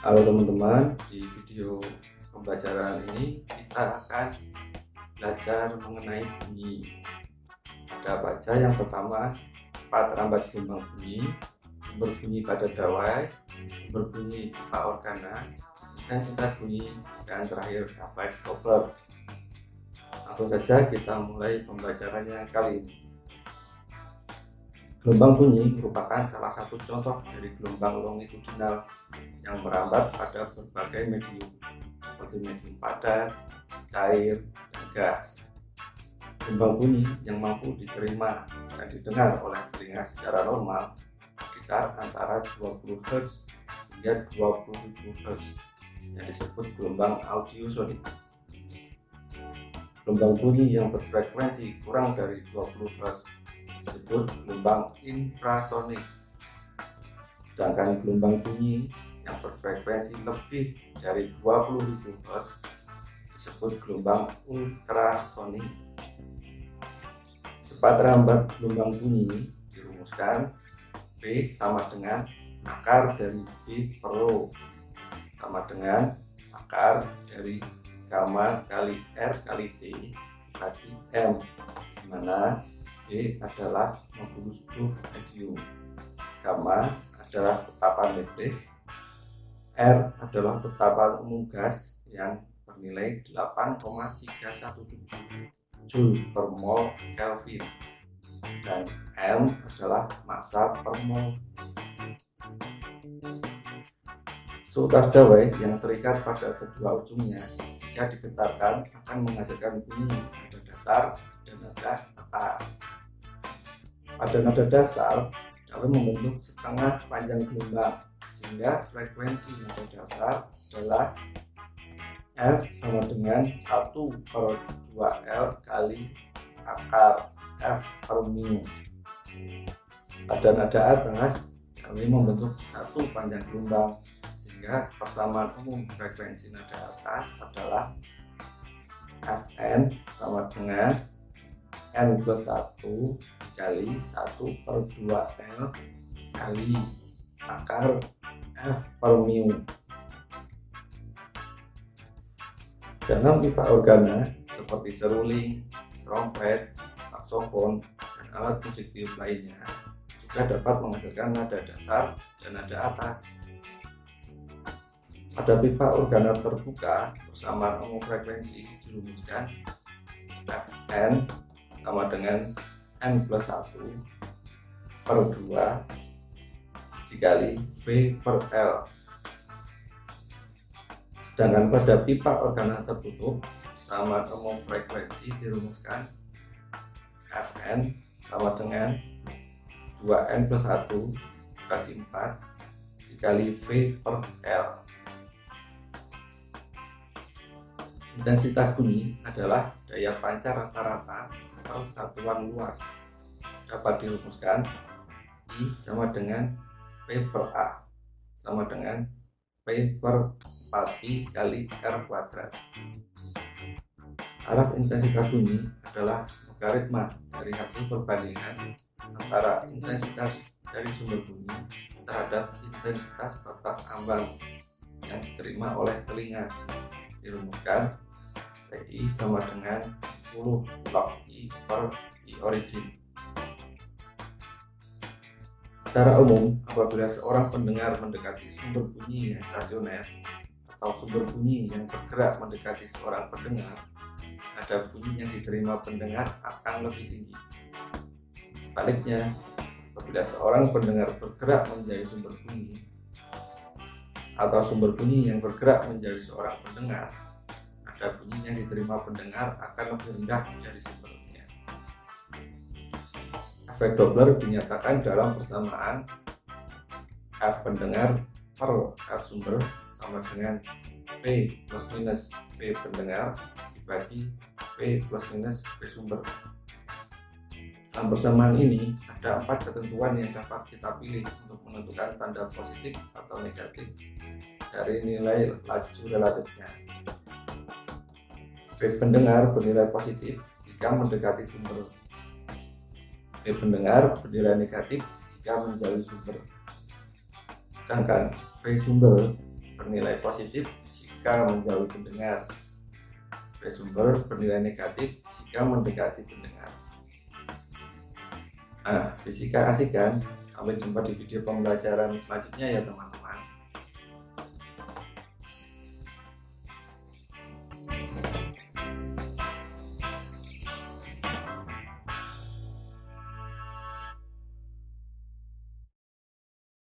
Halo teman-teman, di video pembelajaran ini kita akan belajar mengenai bunyi. Ada apa aja? Yang pertama, patrambat gelombang bunyi, sumber bunyi pada dawai, sumber bunyi pipa organa, dan cetak bunyi, dan terakhir dapat kopler. Langsung saja kita mulai pembelajarannya kali ini. Gelombang bunyi merupakan salah satu contoh dari gelombang longitudinal yang merambat pada berbagai medium seperti medium padat, cair, dan gas. Gelombang bunyi yang mampu diterima dan didengar oleh telinga secara normal berkisar antara 20 Hz hingga 27 Hz yang disebut gelombang audiosonik. Gelombang bunyi yang berfrekuensi kurang dari 20 Hz disebut gelombang infrasonik, sedangkan gelombang bunyi yang berfrekuensi lebih dari 20.000 Hz disebut gelombang ultrasonik. Patrambat gelombang bunyi dirumuskan P sama dengan akar dari pi per rho sama dengan akar dari gamma kali R kali T kali M, di mana P adalah modulus buruh medium, gamma adalah tetapan metris, R adalah tetapan umum gas yang bernilai 8,317 Joule per mol Kelvin, dan M adalah massa per mol. Seutar dawai yang terikat pada kedua ujungnya jika digetarkan akan menghasilkan bunyi pada dasar dan nada atas. Pada nada dasar, dawai membentuk setengah panjang gelombang, sehingga frekuensi nada dasar adalah F sama dengan 1/2L kali akar F per mu. Pada nada atas, dawai membentuk satu panjang gelombang, sehingga persamaan umum frekuensi nada atas adalah Fn sama dengan N plus 1 kali 1/2L kali akar F per mu. Dalam pipa organa seperti seruling, trompet, saksofon, dan alat musik tiup lainnya juga dapat menghasilkan nada dasar dan nada atas. Pada pipa organa terbuka, persamaan umum frekuensi dirumuskan Fn sama dengan N plus 1 per 2 dikali V per L. Sedangkan pada pipa organa tertutup, sama umum frekuensi dirumuskan Fn sama dengan 2N plus 1 bagi 4 dikali V per L. Intensitas bunyi adalah daya pancar rata-rata atau satuan luas, dapat dirumuskan I sama dengan P per A sama dengan P per 4I kali R kuadrat. Araf intensitas bunyi adalah logaritma dari hasil perbandingan antara intensitas dari sumber bunyi terhadap intensitas batas ambang yang diterima oleh telinga. Dirumuskan Pi sama dengan 10 log I per I origin. Secara umum, apabila seorang pendengar mendekati sumber bunyi yang stasioner atau sumber bunyi yang bergerak mendekati seorang pendengar, nada bunyi yang diterima pendengar akan lebih tinggi. Sebaliknya, apabila seorang pendengar bergerak menjauhi sumber bunyi atau sumber bunyi yang bergerak menjadi seorang pendengar, nada bunyi yang diterima pendengar akan lebih rendah dari sebelumnya. Efek Doppler dinyatakan dalam persamaan F pendengar per F sumber sama dengan P plus minus P pendengar dibagi P plus minus P sumber. Dalam persamaan ini, ada 4 ketentuan yang dapat kita pilih untuk menentukan tanda positif atau negatif dari nilai laju relatifnya. P pendengar bernilai positif jika mendekati sumber. P pendengar bernilai negatif jika menjauhi sumber. Sedangkan P sumber bernilai positif jika menjauhi pendengar. Sumber bernilai negatif jika mendekati pendengar. Fisika asik kan? Sampai jumpa di video pembelajaran selanjutnya ya teman.